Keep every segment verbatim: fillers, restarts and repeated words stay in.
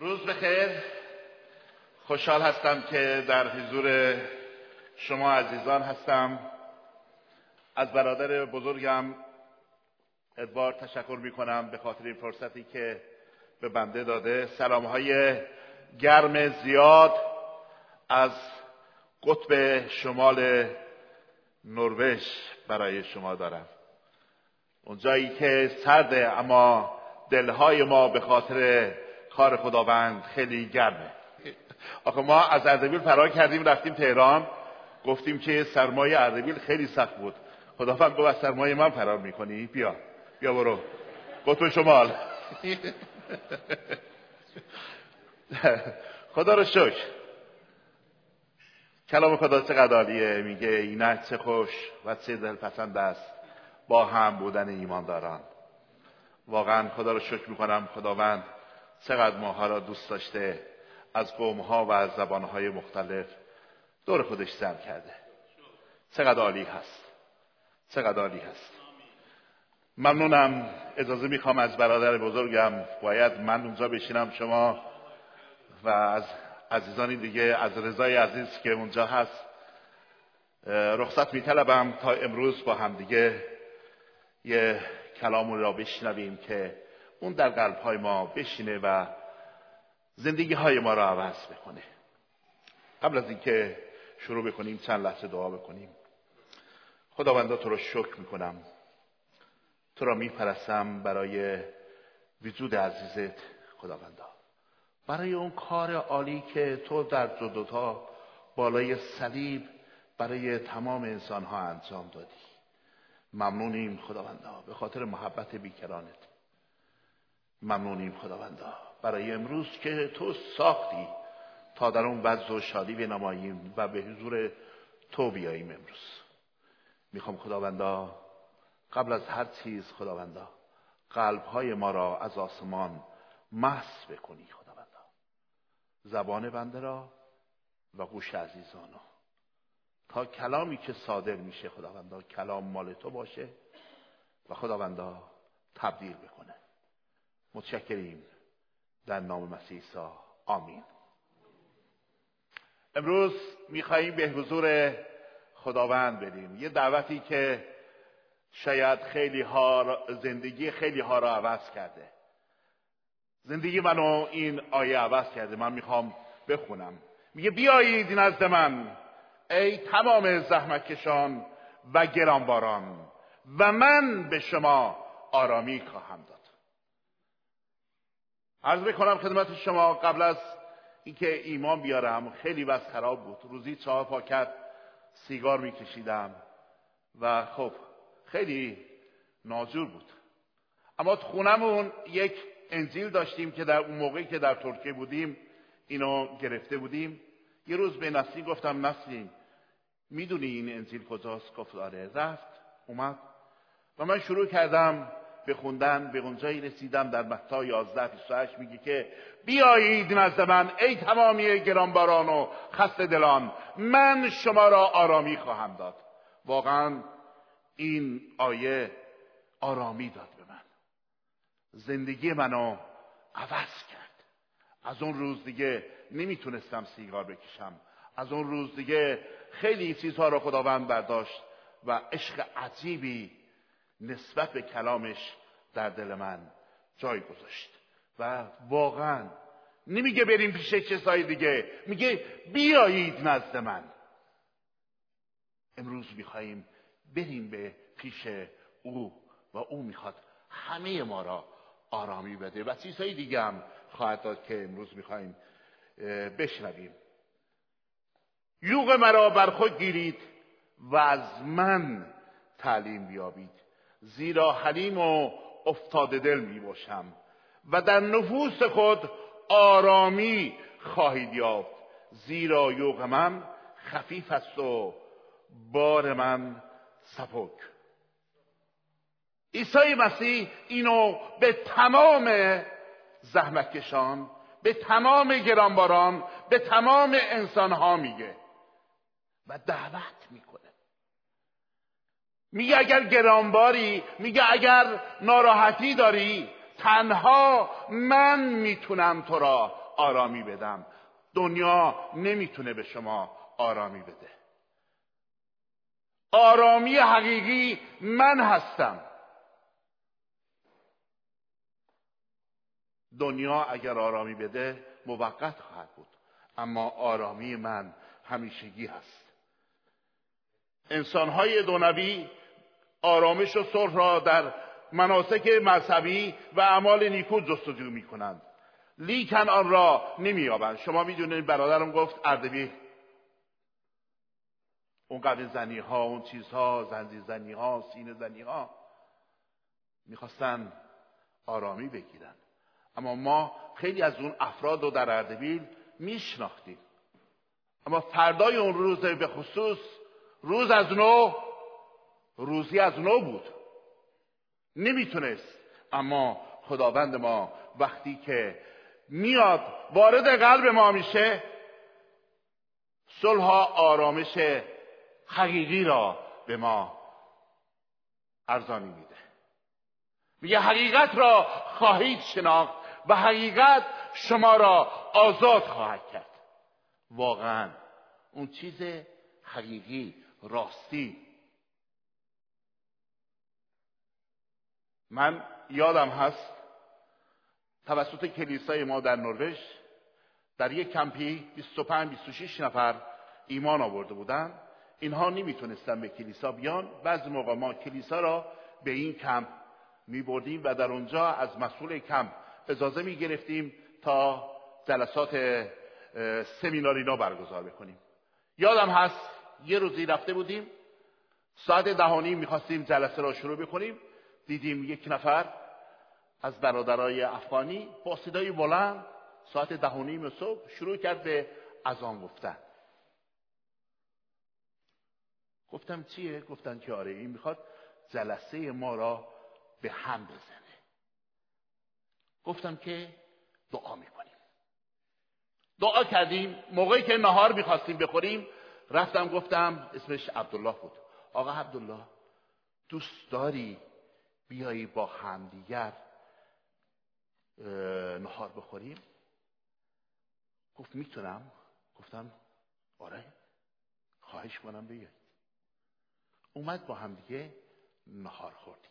روز بخیر. خوشحال هستم که در حضور شما عزیزان هستم. از برادر بزرگم ادوارد تشکر می کنم به خاطر این فرصتی که به بنده داده. سلامهای گرم زیاد از قطب شمال نروژ برای شما دارم، اونجایی که سرده اما دلهای ما به خاطر کار خداوند خیلی گرمه. آخه ما از اردبیل فرار کردیم رفتیم تهران، گفتیم که سرمایه اردبیل خیلی سخت بود. خداوند گفت از سرمایه من فرار میکنی؟ بیا بیا برو قطب شمال. خدا رو شکر. کلام خدا چقدر عالیه. میگه اینک چه خوش و چه دلپسند است با هم بودن ایمانداران. واقعا خدا رو شکر میکنم خداوند چقدر ماها را دوست داشته، از قومها و از زبانهای مختلف دور خودش جمع کرده. چقدر عالی هست، چقدر عالی هست. ممنونم. اجازه میخوام از برادر بزرگم، باید من اونجا بشینم شما و از عزیزانی دیگه، از رضای عزیز که اونجا هست رخصت میطلبم تا امروز با هم دیگه یه کلام را بشنویم که اون در قلب‌های ما بشینه و زندگی‌های ما را عوض بکنه. قبل از اینکه شروع بکنیم چند لحظه دعا بکنیم. خداوند تو را شکر می‌کنم، تو را می‌پرستم برای وجود عزیزت خداوند، برای اون کار عالی که تو در جلدوتا بالای صلیب برای تمام انسان‌ها انجام دادی. ممنونیم خداوندا به خاطر محبت بیکرانت. ممنونیم خداوندا برای امروز که تو ساختی تا در اون وضع و شادی بنماییم و به حضور تو بیاییم امروز. میخوام خداوندا قبل از هر چیز خداوندا قلب‌های ما را از آسمان مس بکنی خداوندا، زبان بنده را و گوش عزیزان را، تا کلامی که صادر میشه خداوندا کلام مال تو باشه و خداوندا تبدیل بکنه. متشکریم در نام مسیح عیسی. آمین. امروز میخواییم به حضور خداوند بریم. یه دعوتی که شاید خیلی ها زندگی خیلی ها را عوض کرده. زندگی منو این آیه عوض کرده. من میخوام بخونم. میگه بیایید نزد من ای تمام زحمتکشان و گرانباران و من به شما آرامی خواهم داد. عرض بکنم خدمت شما قبل از اینکه ایمان بیارم خیلی وضع خراب بود. روزی چهار پاکت سیگار میکشیدم و خب خیلی ناجور بود. اما تو خونمون یک انجیل داشتیم که در اون موقعی که در ترکیه بودیم اینو گرفته بودیم. یه روز به نسرین گفتم نسرین میدونی این انجیل کجاست؟ گفت آره. رفت اومد و من شروع کردم به خوندن. به اونجایی رسیدم در متی یازده بیست و هشت میگه که بیایید نزد من ای تمامی گرانباران و خسته دلان من شما را آرامی خواهم داد. واقعا این آیه آرامی داد به من، زندگی منو عوض کرد. از اون روز دیگه نمیتونستم سیگار بکشم. از اون روز دیگه خیلی چیزها را خداوند برداشت و عشق عجیبی نسبت به کلامش در دل من جای گذاشت. و واقعا نمیگه بریم پیش کسای دیگه، میگه بیایید نزد من. امروز میخواییم بریم به پیش او و او میخواد همه ما را آرامی بده و چیزهای دیگه هم خواهد داد که امروز میخواییم بشنویم. یوغ مرا بر خود گیرید و از من تعلیم بیابید، زیرا حلیم و افتاده دل می باشم و در نفوس خود آرامی خواهید یافت، زیرا یوغ من خفیف است و بار من سبک. عیسی مسیح اینو به تمام زحمتکشان، به تمام گرانباران، به تمام انسانها میگه و دعوت میکنه. میگه اگر گرانباری، میگه اگر ناراحتی داری، تنها من میتونم تو را آرامی بدم. دنیا نمیتونه به شما آرامی بده. آرامی حقیقی من هستم. دنیا اگر آرامی بده موقت خواهد بود، اما آرامی من همیشگی هست. انسانهای دنیوی آرامش و صلح را در مناسک مذهبی و اعمال نیکو جستجو می‌کنند، لیکن آن را نمی‌یابند. شما می‌دونید برادرم گفت اردبیل اون قبل زنی‌ها، اون چیزها، زنجیر زنی‌ها، سینه زنی‌ها می‌خواستن آرامی بگیرن. اما ما خیلی از اون افراد رو در اردبیل میشناختیم، اما فردای اون روز به خصوص روز از نو، روزی از نو بود، نمیتونست. اما خداوند ما وقتی که میاد وارد قلب ما میشه، صلح و آرامش حقیقی را به ما ارزانی میده. میگه حقیقت را خواهید شناخت و حقیقت شما را آزاد خواهد کرد. واقعا اون چیز حقیقی، راستی. من یادم هست توسط کلیسای ما در نروژ در یک کمپی بیست و پنج بیست و شش نفر ایمان آورده بودن. اینها نمیتونستن به کلیسا بیان. بعضی موقع ما کلیسا را به این کمپ میبردیم و در اونجا از مسئول کمپ اجازه میگرفتیم تا جلسات سمینارینا برگزار بکنیم. یادم هست یه روزی رفته بودیم، ساعت دهانی میخواستیم جلسه را شروع بکنیم، دیدیم یک نفر از برادرای افغانی با صدای بلند ساعت دهانی صبح شروع کرد به اذان گفتن. گفتم چیه؟ گفتن که آره این میخواد جلسه ما را به هم بزنه. گفتم که دعا میکنیم. دعا کردیم. موقعی که نهار میخواستیم بخوریم رفتم گفتم، اسمش عبدالله بود، آقا عبدالله دوست داری بیایی با همدیگر نهار بخوریم؟ گفت میتونم. گفتم آره خواهش کنم بیایی. اومد با همدیگه نهار خوردیم.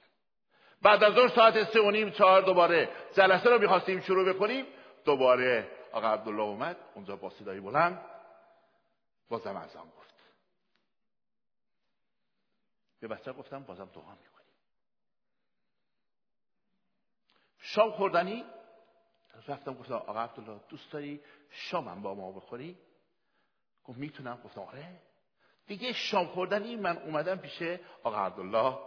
بعد از اون ساعت سه و نیم چهار دوباره جلسه رو میخواستیم شروع بکنیم، دوباره آقا عبدالله اومد اونجا با صدای بلند بازم اذان گفت. به بچه گفتم بازم دعا میکنیم. شام خوردنی رفتم گفتم آقا عبدالله دوست داری شامم با ما بخوری؟ گفت میتونم. گفتم آره دیگه. شام خوردنی من اومدم پیش آقا عبدالله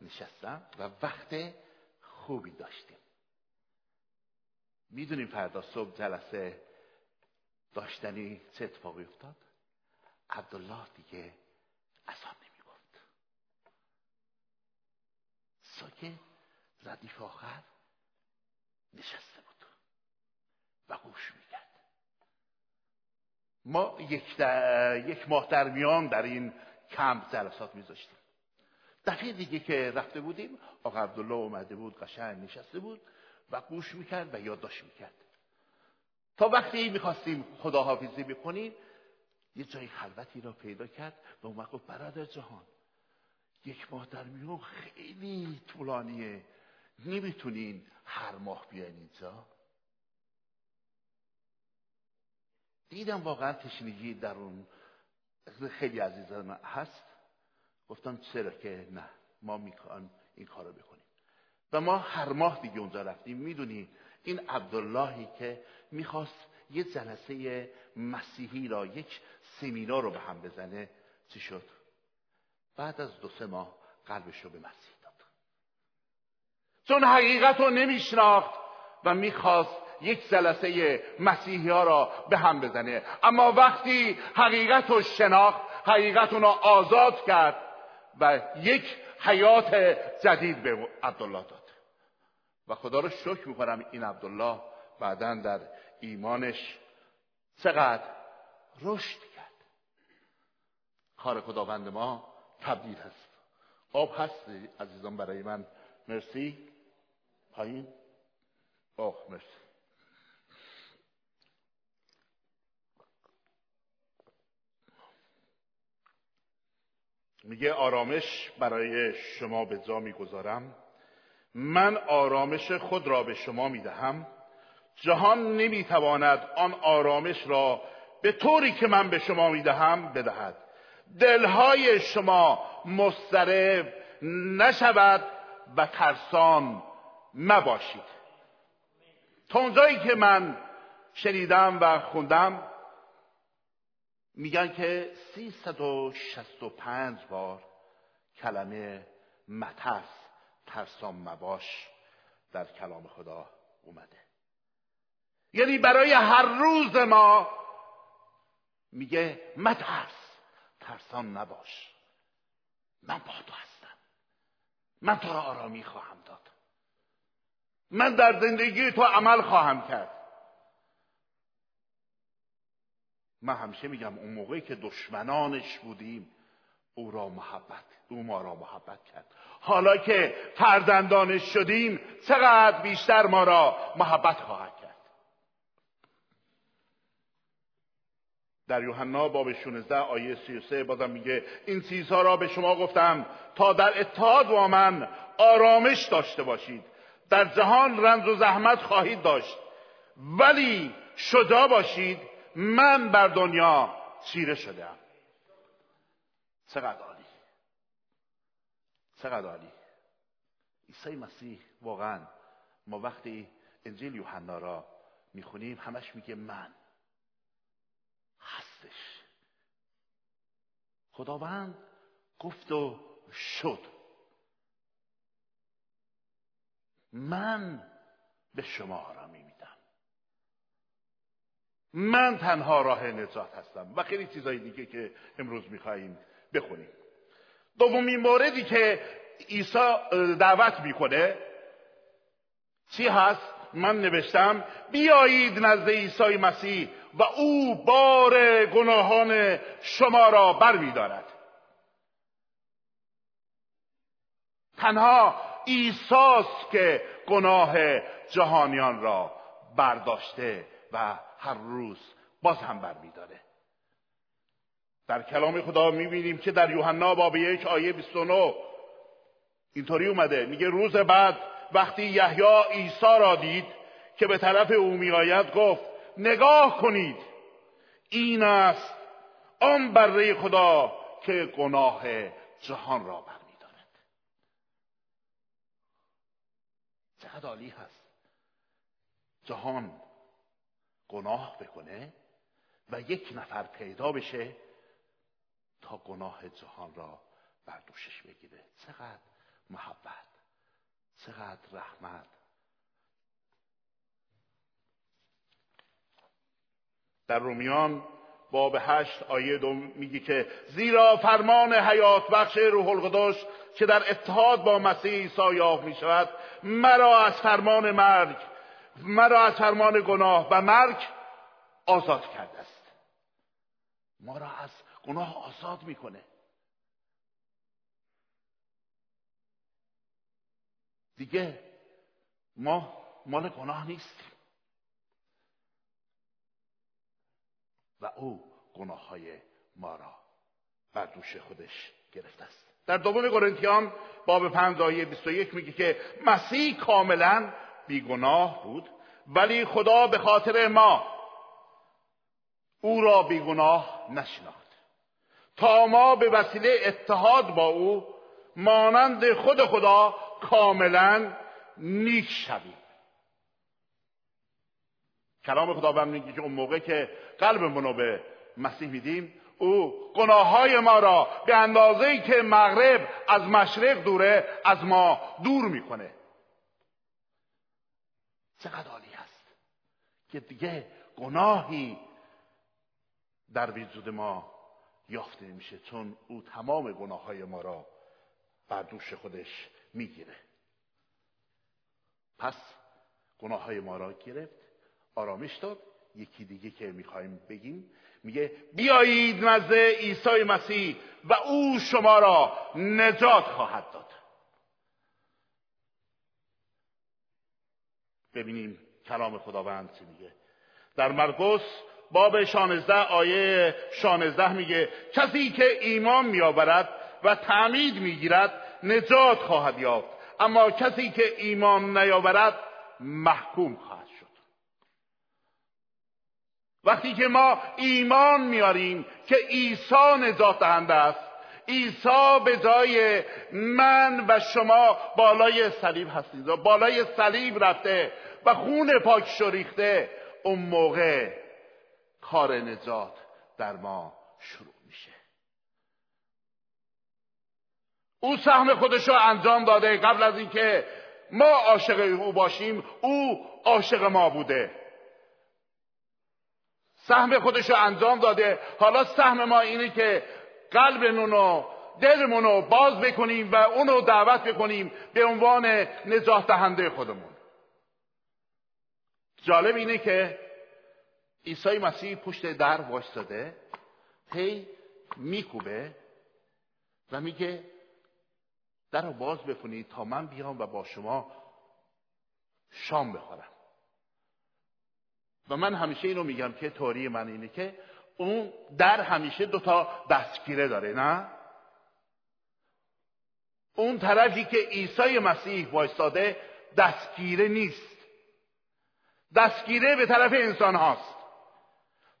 نشستم و وقت خوبی داشتیم. میدونیم فردا صبح جلسه داشتنی چه اتفاقی افتاد؟ عبدالله دیگه اصلا نمیگفت، ساکت ردیف آخر نشسته بود و گوش میکرد. ما یک, در... یک ماه در میان در این کمپ جلسات میذاشتیم. دفعه دیگه که رفته بودیم آقا عبدالله اومده بود قشنگ نشسته بود و گوش میکرد و یادداشت میکرد. تا وقتی میخواستیم خداحافظی بکنیم یه جای خلوتی را پیدا کرد و اومد گفت برادر جهان یک ماه در میان خیلی طولانیه، نمیتونین هر ماه بیاین اینجا؟ دیدم واقعا تشنگی در اون خیلی عزیزان هست. گفتم چرا که نه، ما میخوایم این کار رو بکنیم. و ما هر ماه دیگه اونجا رفتیم. میدونی این عبداللهی که میخواست یه جلسه مسیحی را، یک سمینار رو به هم بزنه، چی شد؟ بعد از دو سه ماه قلبش رو به مسیح داد، چون حقیقت رو نمیشناخت و میخواست یک جلسه مسیحی ها را به هم بزنه. اما وقتی حقیقت رو شناخت، حقیقت رو آزاد کرد و یک حیات جدید به عبدالله داد. و خدا رو شکر میکنم این عبدالله بعداً در ایمانش چقدر رشد کرد. کار خداوند ما تبدیل هست. آب هست عزیزان برای من؟ مرسی. پایین. آه مرسی. میگه آرامش برای شما به جا میگذارم، من آرامش خود را به شما میدهم. جهان نمیتواند آن آرامش را به طوری که من به شما میدهم بدهد. دلهای شما مضطرب نشود و ترسان مباشید. تا اونجایی که من شنیدم و خوندم میگن که سیصد و شصت و پنج بار کلمه مترس، ترسان مباش در کلام خدا اومده. یعنی برای هر روز ما میگه مترس، ترسان نباش، من با تو هستم، من تو را آرامی خواهم داد، من در زندگی تو عمل خواهم کرد. من همیشه میگم اون موقعی که دشمنانش بودیم او را محبت، او ما را محبت کرد. حالا که فرزندانش شدیم چقدر بیشتر ما را محبت خواهد کرد. در یوحنا باب شانزده آیه سی و سه بازم میگه این چیزها را به شما گفتم تا در اتحاد با من آرامش داشته باشید. در جهان رنج و زحمت خواهید داشت، ولی شجاع باشید، من بر دنیا چیره شدم. چقدر عالی، چقدر عالی. عیسی مسیح واقعا، ما وقتی انجیل یوحنا را میخونیم همش میگه من هستش. خداوند گفت و شد. من به شما آرامی میدم، من تنها راه نجات هستم، و خیلی چیزای دیگه که امروز میخواییم بخونیم. دومین موردی که عیسی دعوت میکنه چی هست؟ من نوشتم بیایید نزد عیسی مسیح و او بار گناهان شما را بر میدارد. تنها عیساست که گناه جهانیان را برداشته و هر روز باز هم بر میداره. در کلام خدا میبینیم که در یوحنا باب یک آیه بیست و نه اینطوری اومده، میگه روز بعد وقتی یحیی عیسی را دید که به طرف او میآید گفت نگاه کنید، این است آن بره خدا که گناه جهان را بر میدارد. چقدر عالی هست جهان گناه بکنه و یک نفر پیدا بشه تا گناه جهان را بر دوشش بگیره. چقدر محبت، چقدر رحمت. در رومیان باب هشت آیه دو میگه که زیرا فرمان حیات بخش روح القدس که در اتحاد با مسیح عیسی یافت می شود مرا از فرمان مرگ، مرا از فرمان گناه و مرگ آزاد کرده است. ما را از گناه آزاد میکنه. دیگه ما مال گناه نیستیم و او گناه های ما را بر دوش خودش گرفته است. در دوم قرنتیان باب پنج آیه بیست و یک میگه که مسیح کاملا بیگناه بود ولی خدا به خاطر ما او را بیگناه نشناخت تا ما به وسیله اتحاد با او مانند خود خدا کاملا نیک شویم. کلام خدا میگه که اون موقع که قلبمون رو به مسیح میدیم او گناههای ما را به اندازه‌ای که مغرب از مشرق دوره از ما دور میکنه. چقدر عالی هست که دیگه گناهی در وجود ما یافته نمیشه چون او تمام گناههای ما را بر دوش خودش میگیره. پس گناههای ما را گرفت، آرامش داد. یکی دیگه که میخوایم بگیم میگه بیایید نزد عیسی مسیح و او شما را نجات خواهد داد. ببینیم کلام خداوند چی میگه. در مرقس باب شانزده آیه شانزده میگه کسی که ایمان میآورد و تعمید میگیرد نجات خواهد یافت، اما کسی که ایمان نیاورد محکوم خواهد شد. وقتی که ما ایمان میاریم که عیسی نجات دهنده است، عیسی به جای من و شما بالای صلیب هستید، بالای صلیب رفته و خون پاک شریخته، اون موقع کار نجات در ما شروع میشه. او سهم خودش رو انجام داده، قبل از اینکه ما عاشق او باشیم او عاشق ما بوده، سهم خودش رو انجام داده. حالا سهم ما اینه که قلبمون و دلمون رو باز بکنیم و اونو دعوت بکنیم به عنوان نجات دهنده خودمون. جالب اینه که عیسی مسیح پشت در وایساده، هی میکوبه و میگه در رو باز بکنید تا من بیام و با شما شام بخورم. و من همیشه اینو میگم که توری من اینه که اون در همیشه دوتا دستگیره داره، نه؟ اون طرفی که عیسی مسیح وایستاده دستگیره نیست، دستگیره به طرف انسان هاست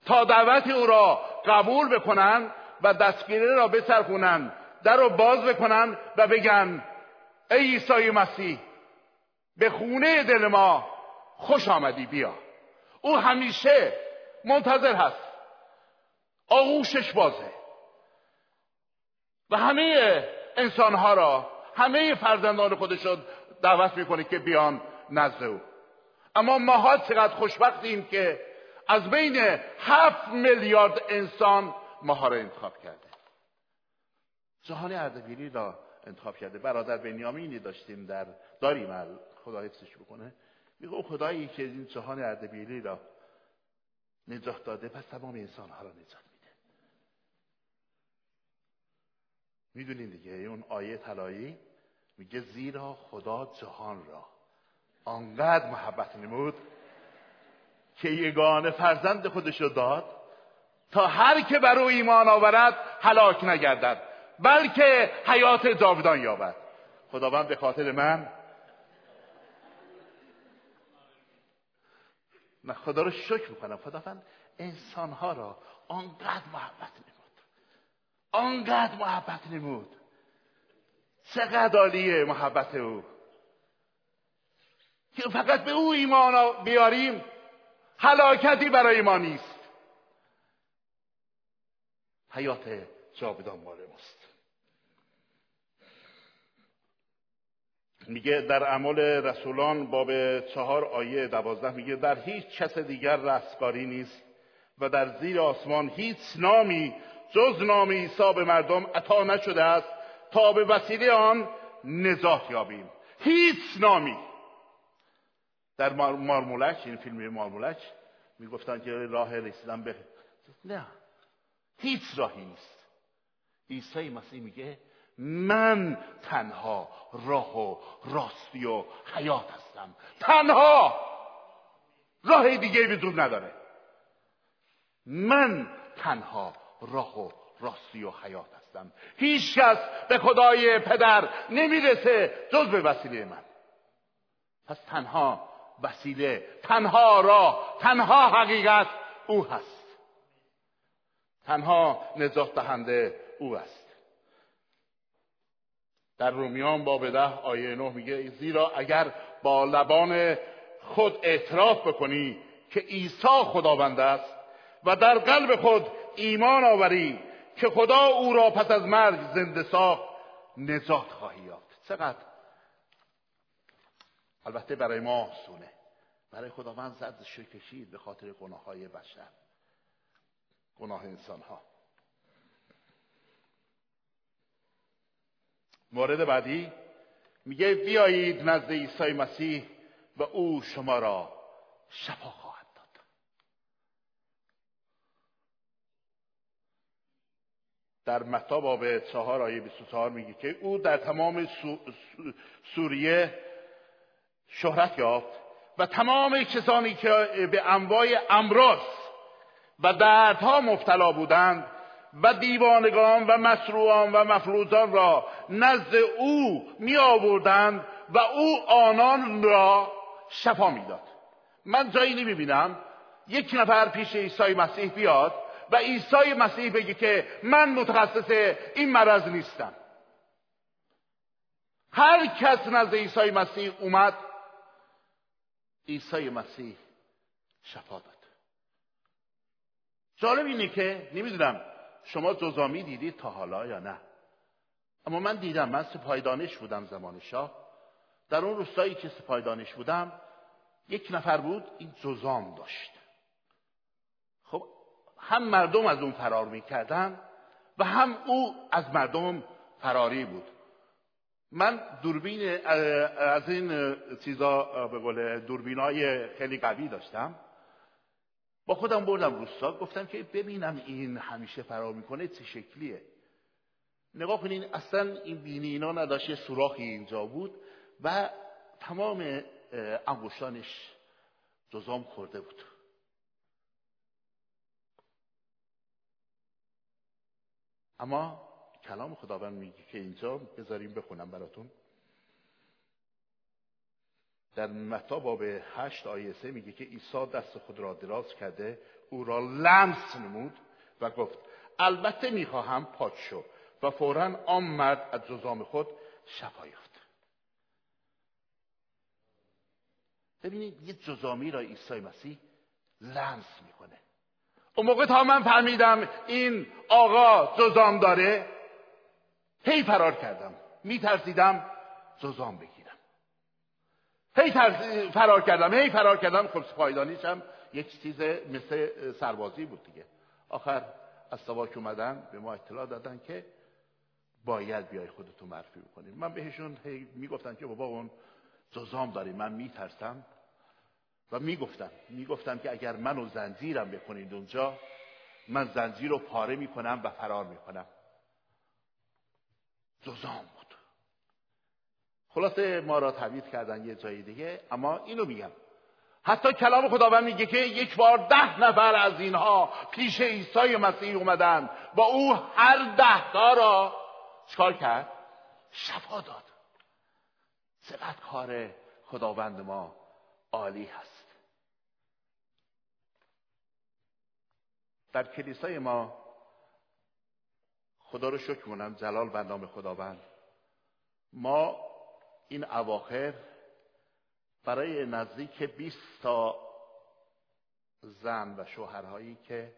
تا دعوت او را قبول بکنن و دستگیره را بسرخونن، در رو باز بکنن و بگن ای عیسی مسیح به خونه دل ما خوش آمدی بیا. او همیشه منتظر هست، آغوشش بازه و همه انسانها را، همه فرزندان خودش را دعوت میکنه که بیان نزد او. اما ماها چقدر خوشبختیم که از بین هفت میلیارد انسان ماها را انتخاب کرده، جهان اردبیلی را انتخاب کرده. برادر بنیامینی داشتیم در داریمل، خدا حفظش بکنه، میگه او خدایی که این جهان اردبیلی را نجات داده پس تمام انسانها را نجات میده. میدونین دیگه اون آیه طلایی میگه زیرا خدا جهان را آنقدر محبت نمود که یگانه فرزند خودش را داد تا هر که بر او ایمان آورد هلاک نگردد بلکه حیات جاودان یابد. خداوند به خاطر من، من خدا رو شکر میکنم، خداوند انسانها را آنقدر محبت نمود، آنقدر محبت نمود. چقدر عالیه محبت او که فقط به او ایمان بیاریم هلاکتی برای ما نیست، حیات جاودان مال ماست. میگه در اعمال رسولان باب چهار آیه دوازده میگه در هیچ کس دیگر رستگاری نیست و در زیر آسمان هیچ نامی جز نام عیسی به مردم عطا نشده است تا به وسیله آن نجات یابیم. هیچ نامی. در مارمولک، این فیلم مارمولک، میگفتن که راه رسیدن به نه، هیچ راهی نیست. عیسی مسیح میگه من تنها راه و راستی و حیات هستم، تنها، راه دیگه وجود نداره. من تنها راه و راستی و حیات هستم، هیچ کس به خدای پدر نمیرسه جز به وسیله من. پس تنها وسیله، تنها راه، تنها حقیقت او هست، تنها نجات دهنده او است. در رومیان باب ده آیه نه میگه زیرا اگر با لبان خود اعتراف بکنی که عیسی خداوند است و در قلب خود ایمان آوری که خدا او را پس از مرگ زنده ساخت نجات خواهی یافت. چقدر البته برای ما آسونه، برای خداوند زد شکشید به خاطر گناههای بشر، گناه انسانها. مورد بعدی میگه بیایید نزد عیسی مسیح و او شما را شفا خواهد داد. در متی باب چهار آیه بیست و چهار میگه که او در تمام سو... سو... سوریه شهرت یافت و تمام کسانی که به انواع امراض و دردها مبتلا بودند و دیوانگان و مسروعان و مفلوطان را نزد او می آوردند و او آنان را شفا می داد. من جایی نمی بینم یک نفر پیش عیسی مسیح بیاد و عیسی مسیح بگه که من متخصص این مرض نیستم. هر کس نزد عیسی مسیح اومد، عیسی مسیح شفا داد. جالب اینه که نمیدونم شما جزامی دیدید تا حالا یا نه، اما من دیدم. من سپاهدانش بودم زمان شاه. در اون روستایی که سپاهدانش بودم یک نفر بود این جزام داشت. خب هم مردم از اون فرار میکردن و هم او از مردم فراری بود. من دوربین از این چیزا به قول دوربینای خیلی قوی داشتم، با خودم بردم روستا، گفتم که ببینم این همیشه فرار میکنه چه شکلیه. نگاه کنین، اصلا این بینی اینا نداشت، یه سوراخی اینجا بود و تمام انگشتانش جزام خورده بود. اما کلام خداوند میگه که اینجا بذاریم بخونم براتون. در متی باب هشت آیه سه میگه که عیسی دست خود را دراز کرده او را لمس نمود و گفت البته میخواهم پاک شو، و فوراً آن مرد از جزام خود شفا یافت. ببینید یه جزامی را عیسی مسیح لمس میکنه. اون موقع تا من فهمیدم این آقا جزام داره، هی فرار کردم، میترسیدم جزام بگیرم، هی ترس... فرار کردم هی فرار کردم خب سپاهدانیش هم یک چیز مثل سربازی بود دیگه. آخر از سواک اومدن به ما اطلاع دادن که باید بیای خودتو معرفی بکنیم. من بهشون هی میگفتن که بابا اون جزام داره، من میترسم، و میگفتم میگفتم که اگر منو زنجیرم بکنید اونجا، من زنجیر رو پاره میکنم و فرار میکنم. جزام بود. خلاصه ما را تعویض کردن یه جای دیگه. اما اینو میگم، حتی کلام خداوند میگه که یک بار ده نفر از اینها پیش عیسی مسیح اومدن و او هر ده تا را چکار کرد؟ شفا داد. چقدر کار خداوند ما عالی هست. در کلیسای ما خدا رو شکر کنم، جلال بر نام خداوند، ما این اواخر برای نزدیک بیست تا زن و شوهرهایی که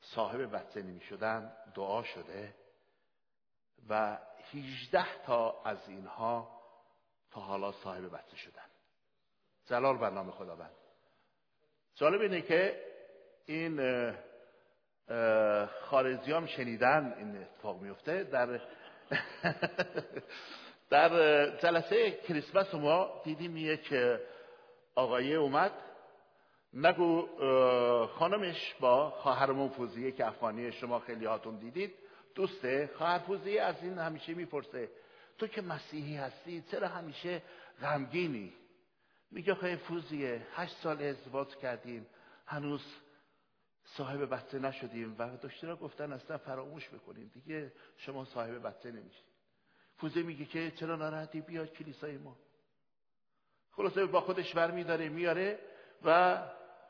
صاحب بچه نمی شدن دعا شده و هجده تا از اینها تا حالا صاحب بچه شدن. جلال بر نام خداوند. جالب اینه که این خارجی هم شنیدن این اتفاق میفته. در در جلسه کریسمس ما دیدیم یک آقایی اومد، نگو خانمش با خواهرمون فوزیه که افغانی شما خیلی هاتون دیدید دوسته. خواهر فوزیه از این همیشه میپرسه تو که مسیحی هستی چرا همیشه غمگینی؟ میگه خواهر فوزیه هشت سال ازدواج کردیم هنوز صاحب بچه نشدیم و دکترها گفتن اصلا فراموش بکنیم دیگه شما صاحب بچه نمیشید. فوزه میگه که چرا ناراحتی، بیاد کلیسای ما. خلاصه با خودش برمیداره میاره و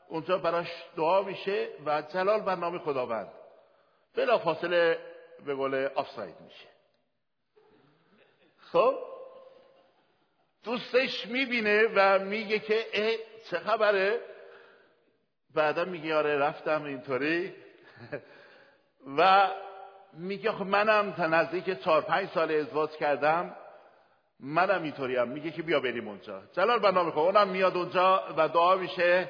اونجا براش دعا میشه و جلال بر نام خداوند بلافاصله به قول آفساید میشه. خب دوستش میبینه و میگه که اه چه خبره؟ بعدا میگه آره رفتم اینطوری. و میگه خب منم تا نزدیک چهار پنج سال ازدواج کردم، منم اینطوری ام. میگه که بیا بریم اونجا. جلال بر نام خدا، اونم میاد اونجا و دعا میشه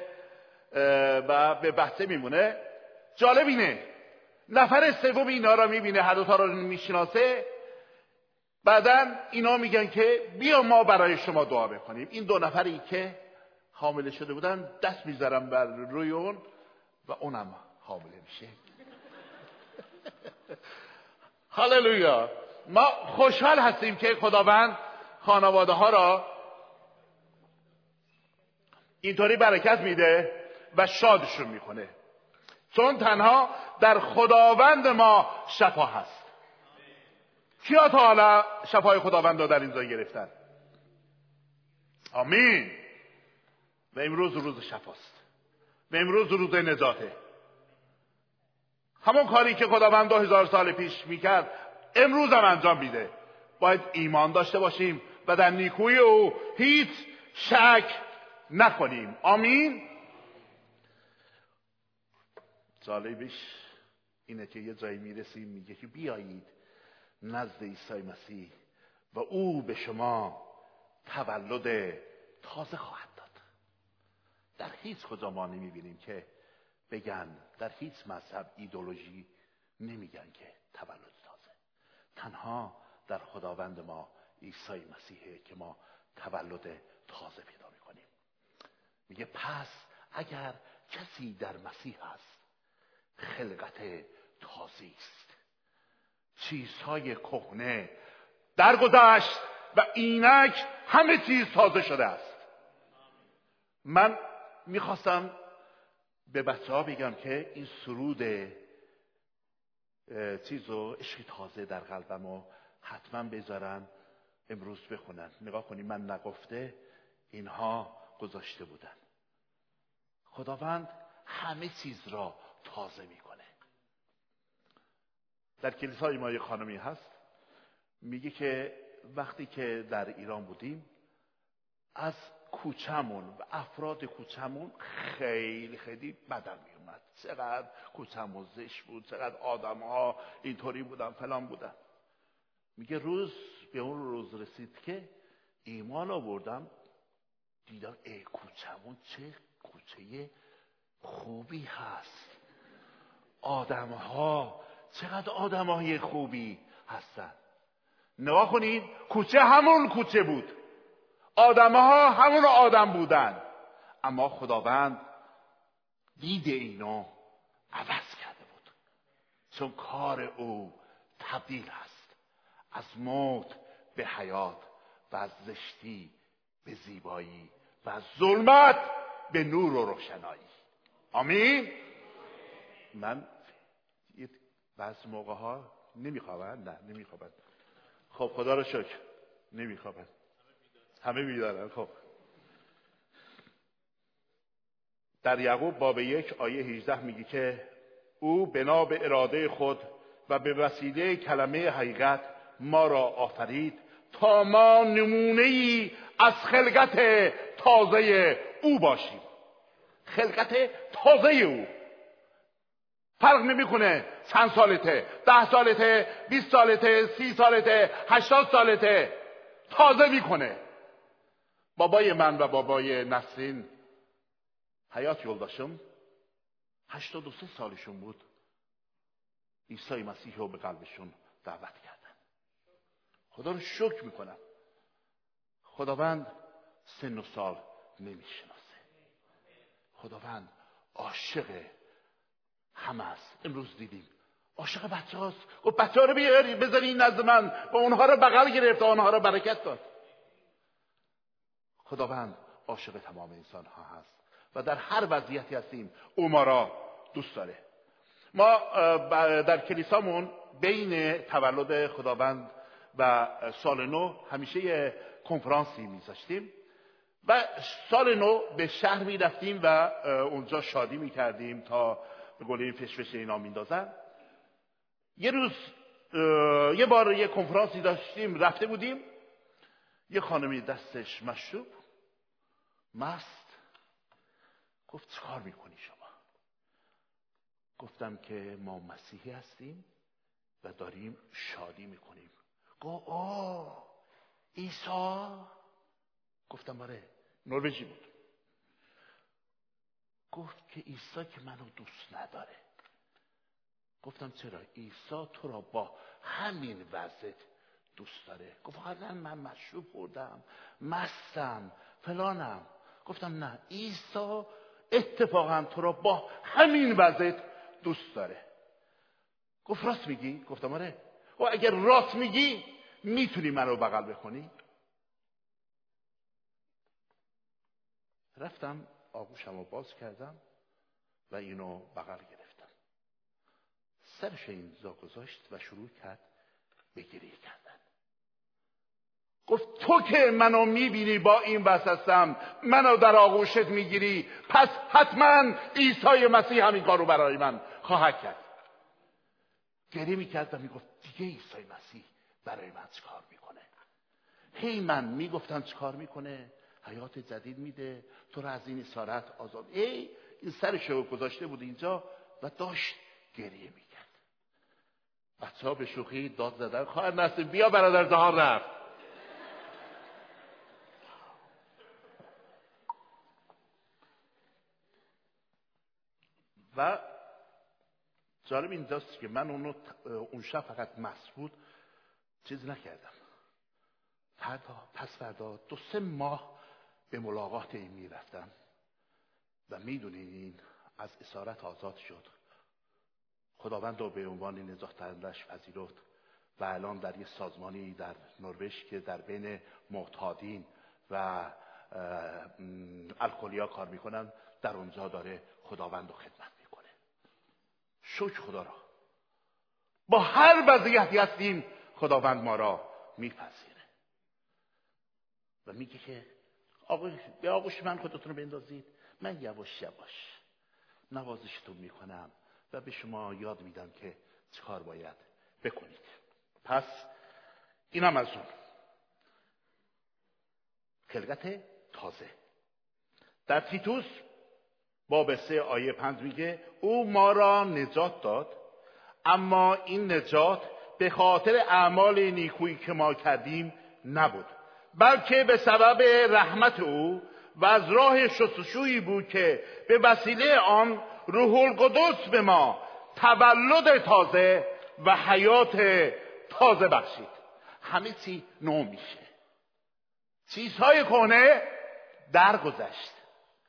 و به بحث میمونه. جالب اینه نفر سوم اینا را میبینه، هر دو تا را میشناسه. بعدا اینا میگن که بیا ما برای شما دعا بکنیم. این دو نفری که حامله شده بودن دست میذارن بر روی اون و اونم حامله میشه. هاللویا. ما خوشحال هستیم که خداوند خانواده ها را اینطوری برکت میده و شادشون میکنه. چون تنها در خداوند ما شفا هست. کیا تا حالا شفای خداوند را در اینجا گرفتن؟ آمین. و امروز روز شفاست و امروز روز نجاته. همون کاری که خداوند دو هزار سال پیش میکرد امروز هم انجام میده. باید ایمان داشته باشیم و در نیکویی او هیچ شک نکنیم. آمین. جالبش اینه که یه جایی میرسیم میگه که بیایید نزد عیسی مسیح و او به شما تولد تازه خواهد داد. در هیچ کجا ما نمیبینیم که بگن، در هیچ مذهب ایدئولوژی نمیگن که تولد تازه. تنها در خداوند ما عیسی مسیحه که ما تولد تازه پیدا میکنیم. میگه پس اگر کسی در مسیح است خلقت تازه است، چیزهای کهنه درگذشت و اینک همه چیز تازه شده است. من میخواستم به بچه ها بگم که این سرود چیز و عشق تازه در قلبم رو حتما بذارن امروز بخونن. نگاه کنی من نگفته اینها گذاشته بودن. خداوند همه چیز را تازه میکنه. در کلیسای ما یه خانمی هست میگه که وقتی که در ایران بودیم از کوچمون و افراد کوچمون خیلی خیلی بدم می اومد. چقدر کوچمون زشت بود، چقدر آدم ها اینطوری بودن فلان بودن. میگه روز به اون روز رسید که ایمان آوردم، دیدم ای کوچمون چه کوچه خوبی هست، آدم ها چقدر آدم های خوبی هستن. نگاه کنید کوچه همون کوچه بود، آدم ها همون آدم بودن، اما خداوند دید اینو عوض کرده بود، چون کار او تبدیل است از موت به حیات و از زشتی به زیبایی و از ظلمت به نور و روشنایی. آمین. من بعضی موقع ها نمیخوابن، نه نمیخوابن، خب خدا رو شکر نمیخوابن، همه بیدارن. خب در یعقوب باب یک آیه هجده میگه که او بنا به اراده خود و به وسیله کلمه حقیقت ما را آفرید تا ما نمونه‌ای از خلقت تازه او باشیم. خلقت تازه او فرق نمیکنه چند سالته، ده سالته، بیست سالته، سی سالته، هشتاد سالته، تازه میکنه. بابای من و بابای نسرین حیات یولداشم هشتاد و سه سالشون بود عیسی مسیح رو به قلبشون دعوت کردن. خدا رو شکر میکنم خداوند سن و سال نمیشناسه. خداوند عاشقه همه هست. امروز دیدیم عاشق بچه هاست، گفت بچه ها رو بیاری بذاری نزد من و اونها رو بغل گرفت و اونها رو برکت داد. خداوند عاشق تمام انسان ها هست و در هر وضعیتی هستیم او ما را دوست داره. ما در کلیسامون بین تولد خداوند و سال نو همیشه یه کنفرانسی میذاشتیم و سال نو به شهر میرفتیم و اونجا شادی میکردیم تا به قول این فشفش اینا میندازن. یه روز یه بار یه کنفرانسی داشتیم رفته بودیم، یه خانمی دستش مشروب مست گفت چه کار میکنی شما؟ گفتم که ما مسیحی هستیم و داریم شادی میکنیم. گفت آه عیسی؟ گفتم آره، نروژی بود. گفت که عیسی که منو دوست نداره. گفتم چرا؟ عیسی تو را با همین وضعیت دوست داره. گفت حالا من مشروب خوردم، مستم، فلانم. گفتم نه، عیسی اتفاقا تو را با همین وضعیت دوست داره. گفت راست میگی؟ گفتم آره. و اگر راست میگی میتونی منو بغل بکنی؟ رفتم آغوشم رو باز کردم و اینو بغل گرفتم. سرش این زا گذاشت و شروع کرد به گریه کردن. گفت تو که منو میبینی با این وسوسم، منو در آغوشت میگیری، پس حتما عیسی مسیح همین کارو برای من خواهد کرد. گریه میکرد و میگفت دیگه عیسی مسیح برای من چه کار میکنه؟ هی من میگفتم چه کار میکنه؟ حیات جدید میده، تو رو از این اسارت آزاد. ای این سرشو گذاشته بود اینجا و داشت گریه میکرد. بچه‌ها به شوخی داد زدن خواهر نسیم بیا برادر زهار رفت. و جالب اینجاست که من اونو اون شب فقط مسعود چیز نکردم. فردا پس فردا دو سه ماه به ملاقات این میرفتم و میدونین این از اسارت آزاد شد. خداوند رو به عنوان نجات دهندش پذیرفت و الان در یه سازمانی در نروژ که در بین معتادین و الکلیا کار میکنن در اونجا داره خداوند رو خدمت میکنه. شکر خدا را با هر وضعیتی هستیم خداوند ما را میپذیره و میگه که به آغوش من خودتون رو بندازید، من یواش یواش نوازشتون میکنم و به شما یاد میدم که چه کار باید بکنید. پس اینم از اون خلقت تازه. در تیتوس باب سه آیه پنج میگه او ما را نجات داد، اما این نجات به خاطر اعمال نیکویی که ما کردیم نبود، بلکه به سبب رحمت او و از راه شستشویی بود که به وسیله آن روح القدس به ما تولد تازه و حیات تازه بخشید. همه چی نو میشه، چیزهای کهنه درگذشت،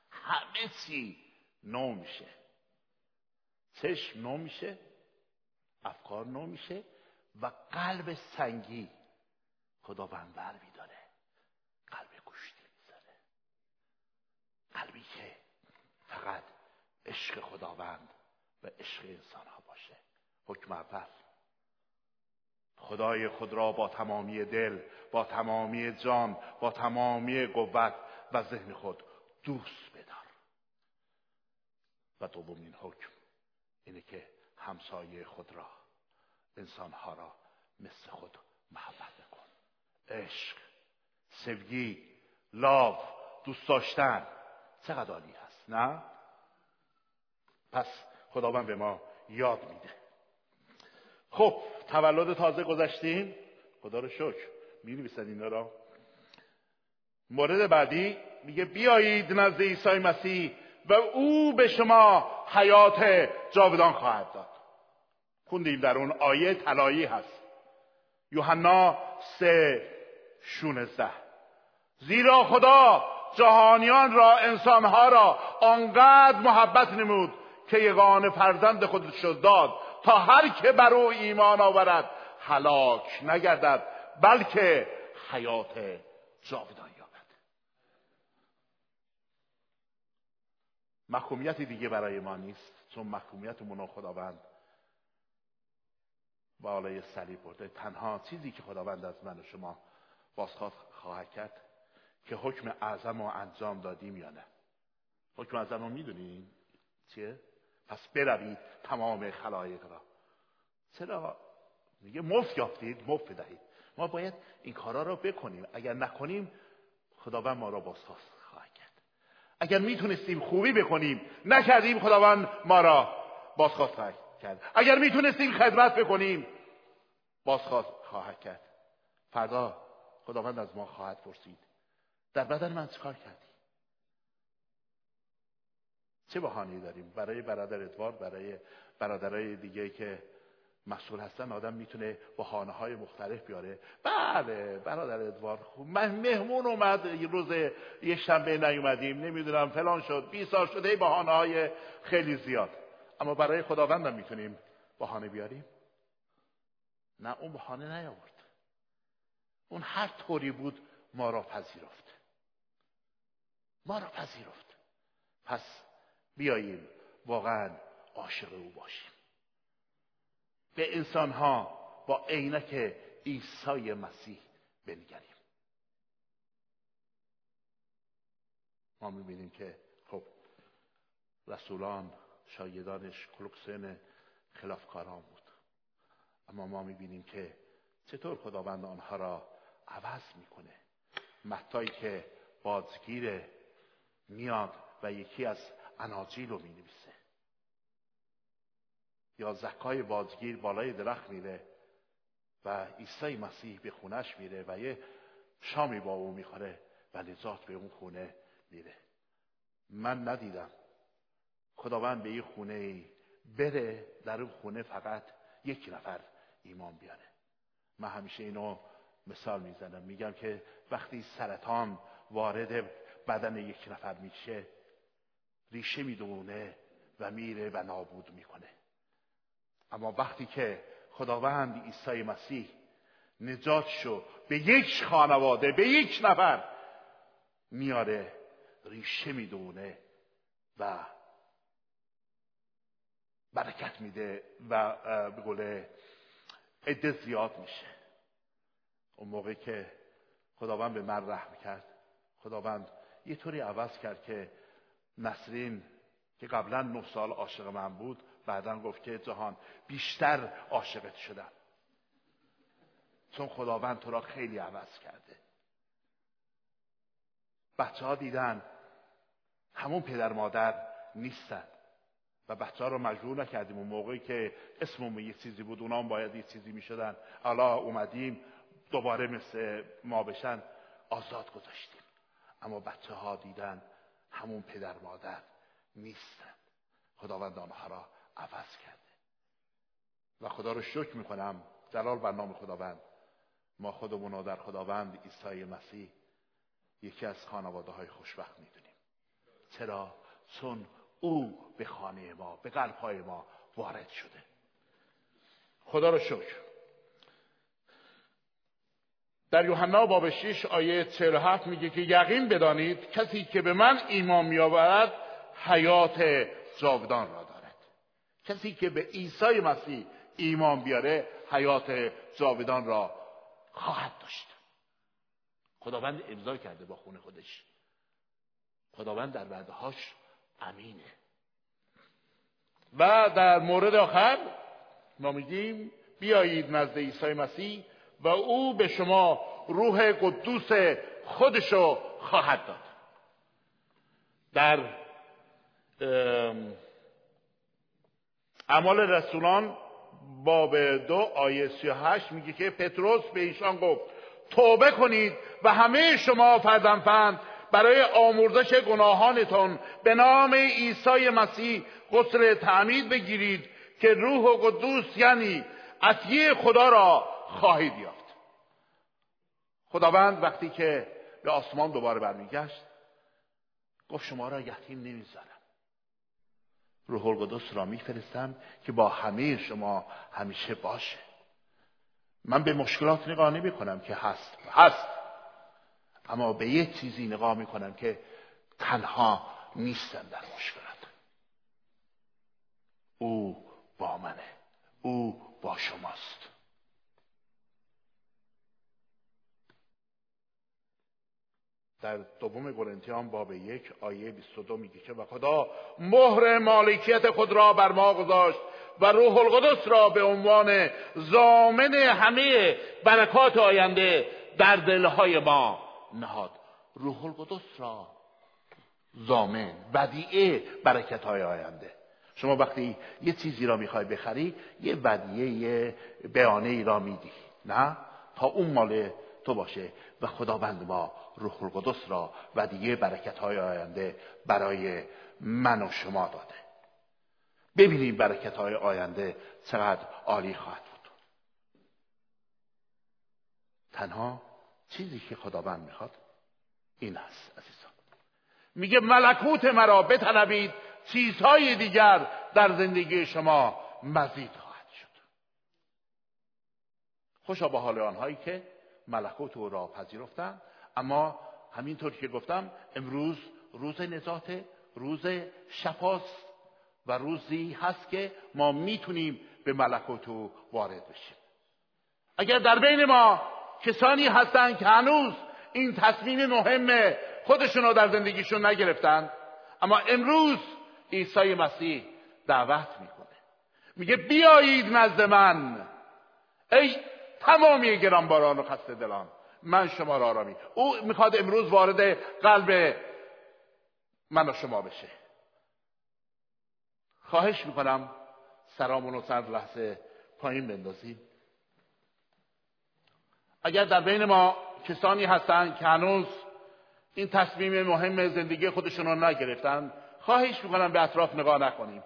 همه چی نو میشه. چشم نو میشه، افکار نو میشه و قلب سنگی خداوند بر میداره، قلب گوشتی میذاره، قلبی که فقط عشق خداوند و عشق انسان ها باشه. حکم اول، خدای خود را با تمامی دل، با تمامی جان، با تمامی قوت و ذهن خود دوست بدار. و دومین حکم اینه که همسایه خود را، انسان ها را مثل خود محبت کن. عشق، سوگی، لاو، دوست داشتن، چقدر عالی هست نه؟ پس خداوند به ما یاد میده. خب تولد تازه گذشتیم، خدا رو شکر. می‌نویسن اینا را. مورد بعدی میگه بیایید نزد عیسی مسیح و او به شما حیات جاودان خواهد داد. خوندیم در اون آیه طلایی هست، یوحنا سه شانزده، زیرا خدا جهانیان را، انسانها را آنقدر محبت نمود که یگانه فرزند خودش را داد تا هر که بر او ایمان آورد هلاک نگردد بلکه حیات جاودان یابد. محکومیت دیگه برای ما نیست، چون محکومیت منو خداوند بالای صلیب برده. تنها چیزی که خداوند از من و شما بازخواست خواهد کرد که حکم اعظم رو انجام دادیم یا نه. حکم اعظم رو میدونین چیه؟ پس بروید تمام خلایق را. چرا میگه مفت یافتید مفت بدهید؟ ما باید این کارا را بکنیم، اگر نکنیم خداوند ما را بازخواست خواهد کرد. اگر میتونستیم خوبی بکنیم نکردیم، خداوند ما را بازخواست خواهد کرد. اگر میتونستیم خدمت بکنیم بازخواست خواهد کرد. فردا خداوند از ما خواهد پرسید در بدن من چه کار کردی؟ چه بهانه‌ای داریم؟ برای برادر ادوارد، برای برادرای دیگه که مسئول هستن آدم میتونه بهانه‌های مختلف بیاره. بله برادر ادوارد خوب، من مهمون اومد روز یه شنبه نیومدیم، نمیدونم فلان شد، بیست سال شده، بهانه‌های خیلی زیاد. اما برای خداوند هم میتونیم بهانه بیاریم؟ نه، اون بهانه نیاورد، اون هر طوری بود ما را پذیرفت، ما را پذیرفت. پس بیاییم واقعا عاشق او باشیم. به انسانها با عینک عیسی مسیح بنگریم. ما می‌بینیم که خب رسولان شایدانش کلوکسین خلافکاران بود، اما ما می‌بینیم که چطور خداوند آنها را عوض می‌کنه. متی که بازگیر میاد و یکی از اناجیل رو می‌نویسه، یا زکای بازگیر بالای درخت میره و عیسی مسیح به خونش میره و یه شامی با او میخوره و نجات به اون خونه میره. من ندیدم خداوند به این خونه بره، در اون خونه فقط یک نفر ایمان بیاره. من همیشه اینو مثال میزنم، میگم که وقتی سرطان وارد بدن یک نفر میشه، ریشه میدونه و میره و نابود میکنه، اما وقتی که خداوند عیسی مسیح نجاتشو به یک خانواده، به یک نفر میاره، ریشه میدونه و برکت میده و به قول عده زیاد میشه. اون موقع که خداوند به من رحم کرد، خداوند یه طوری عوض کرد که نسرین که قبلا نه سال عاشق من بود، بعدن گفت که جهان بیشتر عاشقت شدم، چون خداوند تو را خیلی عوض کرده. بچه ها دیدن همون پدر مادر نیستن و بچه ها را مجبور نکردیم. اون موقعی که اسممون یه چیزی بود، اونا هم باید یه چیزی می شدن، الا اومدیم دوباره مثل ما بشن، آزاد گذاشتیم. اما بچه ها دیدن همون پدر مادر نیستن، خداوند آنها را عوض کرده و خدا رو شکر می کنم، جلال بر نام خداوند. ما خودمون رو در خداوند عیسی مسیح یکی از خانواده های خوشبخت می دونیم. چرا؟ چون او به خانه ما، به قلب های ما وارد شده. خدا رو شکر. در یوحنا باب شش آیه چهل و هفت میگه که یقین بدانید کسی که به من ایمان می آورد حیات جاودان را دارد. کسی که به عیسی مسیح ایمان بیاره حیات جاودان را خواهد داشت. خداوند امضا کرده با خون خودش. خداوند در وعده‌هاش امینه. و در مورد آخر ما میگیم بیایید نزد عیسی مسیح و او به شما روح قدوس خودش را خواهد داد. در اعمال رسولان باب دو آیه سی و هشت میگه که پتروس به ایشان گفت توبه کنید و همه شما فردن فردن برای آمرزش گناهانتون به نام عیسی مسیح غسل تعمید بگیرید که روح و قدوس یعنی عطیه خدا را خواهید یافت. خداوند وقتی که به آسمان دوباره برمیگشت گفت شما را یتیم نمیذارم، روح القدس را میفرستم که با همه شما همیشه باشه. من به مشکلات نگاه نمی کنم که هست هست، اما به یه چیزی نگاه می کنم که تنها نیستم در مشکلات. او با منه، او با شماست. در دوم قرنتیان باب یک آیه بیست و دو میگه که و خدا مهر مالکیت خود را بر ما گذاشت و روح القدس را به عنوان ضامن همه برکات آینده در دلهای ما نهاد. روح القدس را ضامن، ودیعه برکات آینده. شما وقتی یه چیزی را میخوای بخری، یه ودیعه، یه بیانه ای را میدی، نه تا اون مال تو باشه. و خداوند ما روح القدس را و دیگه برکت‌های آینده برای من و شما داده. ببینیم برکت‌های آینده چقدر عالی خواهد بود. تنها چیزی که خداوند میخواد این است عزیزان. میگه ملکوت مرا بطلبید، چیزهای دیگر در زندگی شما مزید خواهد شد. خوشا به حال آنهایی که ملکوت را پذیرفتند. اما همینطور که گفتم امروز روز نجات، روز شفاست و روزی هست که ما میتونیم به ملکوت او وارد بشیم. اگر در بین ما کسانی هستند که هنوز این تصمیم مهم خودشون رو در زندگیشون نگرفتن، اما امروز عیسی مسیح دعوت میکنه، میگه بیایید نزد من ای تمامی گرانباران و خسته دلان، من شما را آرامی. او میخواد امروز وارد قلب من و شما بشه. خواهش میکنم سرامون رو چند لحظه پایین بندازیم. اگر در بین ما کسانی هستن که هنوز این تصمیم مهم زندگی خودشون رو نگرفتن، خواهش میکنم به اطراف نگاه نکنیم،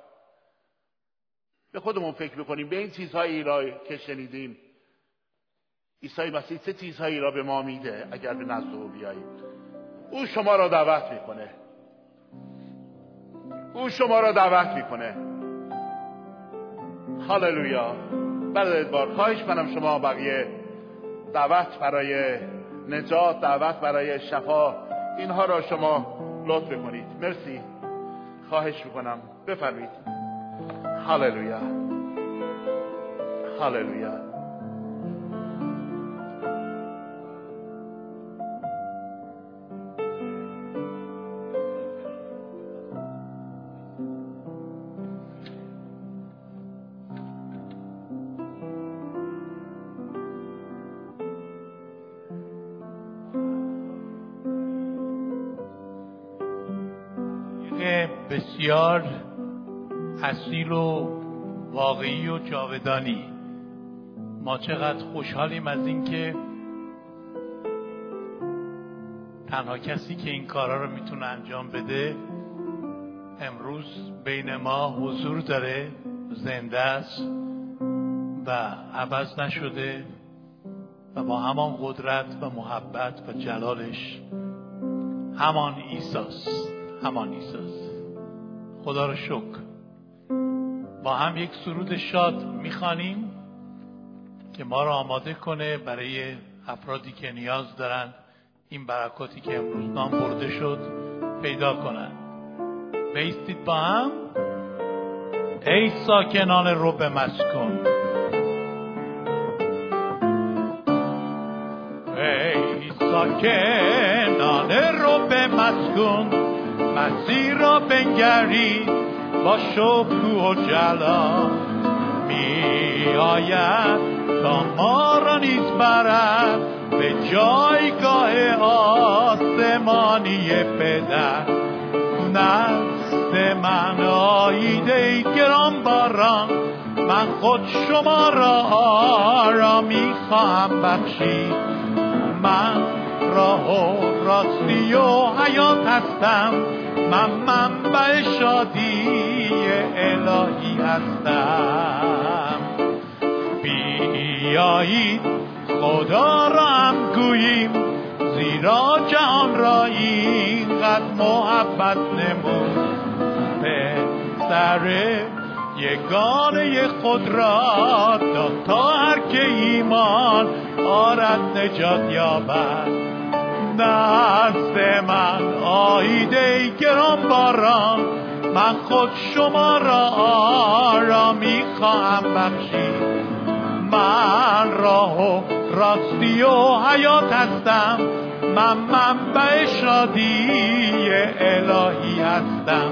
به خودمون فکر بکنیم، به این چیزهایی را که شنیدیم. عیسی مسیح چه چیزهایی را به ما میده اگر به نزد او بیایید. او شما را دعوت میکنه، او شما را دعوت میکنه. هاللویا. برای ادوار خواهش منم شما بقیه دعوت برای نجات، دعوت برای شفا، اینها را شما لطف بکنید. مرسی. خواهش میکنم بفرمید. هاللویا، هاللویا. بسیار اصیل و واقعی و جاودانی. ما چقدر خوشحالیم از این که تنها کسی که این کارا رو میتونه انجام بده امروز بین ما حضور داره، زنده است و عوض نشده و با همان قدرت و محبت و جلالش. همان عیسی است، همان عیسی است. خدا رو شکر. با هم یک سرود شاد میخوانیم که ما رو آماده کنه برای افرادی که نیاز دارن این برکاتی که امروز نام برده شد پیدا کنن. بایستید با هم. ای ساکنان ربع مسکون، ای ساکنان ربع مسکون، مسیح را بنگرید با شکوه و جلال، می آید تا ما را نیز برد به جایگاه آسمانی پدر. نزد من آیید ای گرانباران، من خود شما را آرامی خواهم بخشید. من راه و راستی و حیات هستم، من منبع شادی الهی هستم. بیایید خدا را هم گوییم، زیرا جهان را اینقدر محبت نمود، پسر یگانه خود را داد تا هر که ایمان آرد نجات یابد. نزد من آیید ای گرانباران، من خود شما را آرامی خواهم بخشید. من راه و راستی و حیات هستم، من منبع شادی الهی هستم.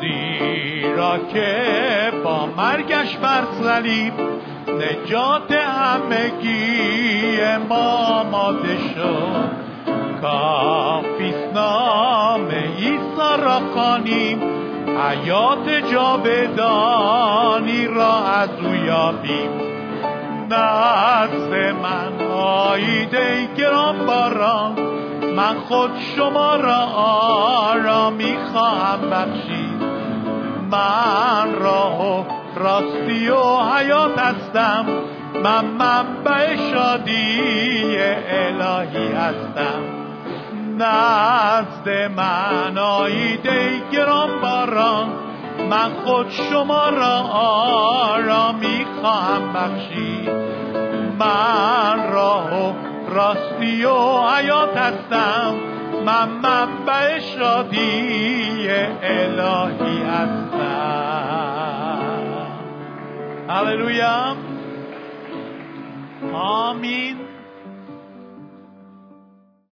زیرا که با مرگش بر صلیب نجات همگی ما آماده شد. کافیست نام عیسی را خوانیم، حیات جاودانی را از او یابیم. نزد من آیید ای گرانباران، من خود شما را آرامی خواهم بخشید. من راه و راستی و حیات هستم، من منبع شادی الهی هستم. نزد من آیید ای گرانباران، من خود شما را آرامی خواهم بخشید. من راه و راستی و حیات هستم، من منبع شادی الهی هستم. هللویا. آمین.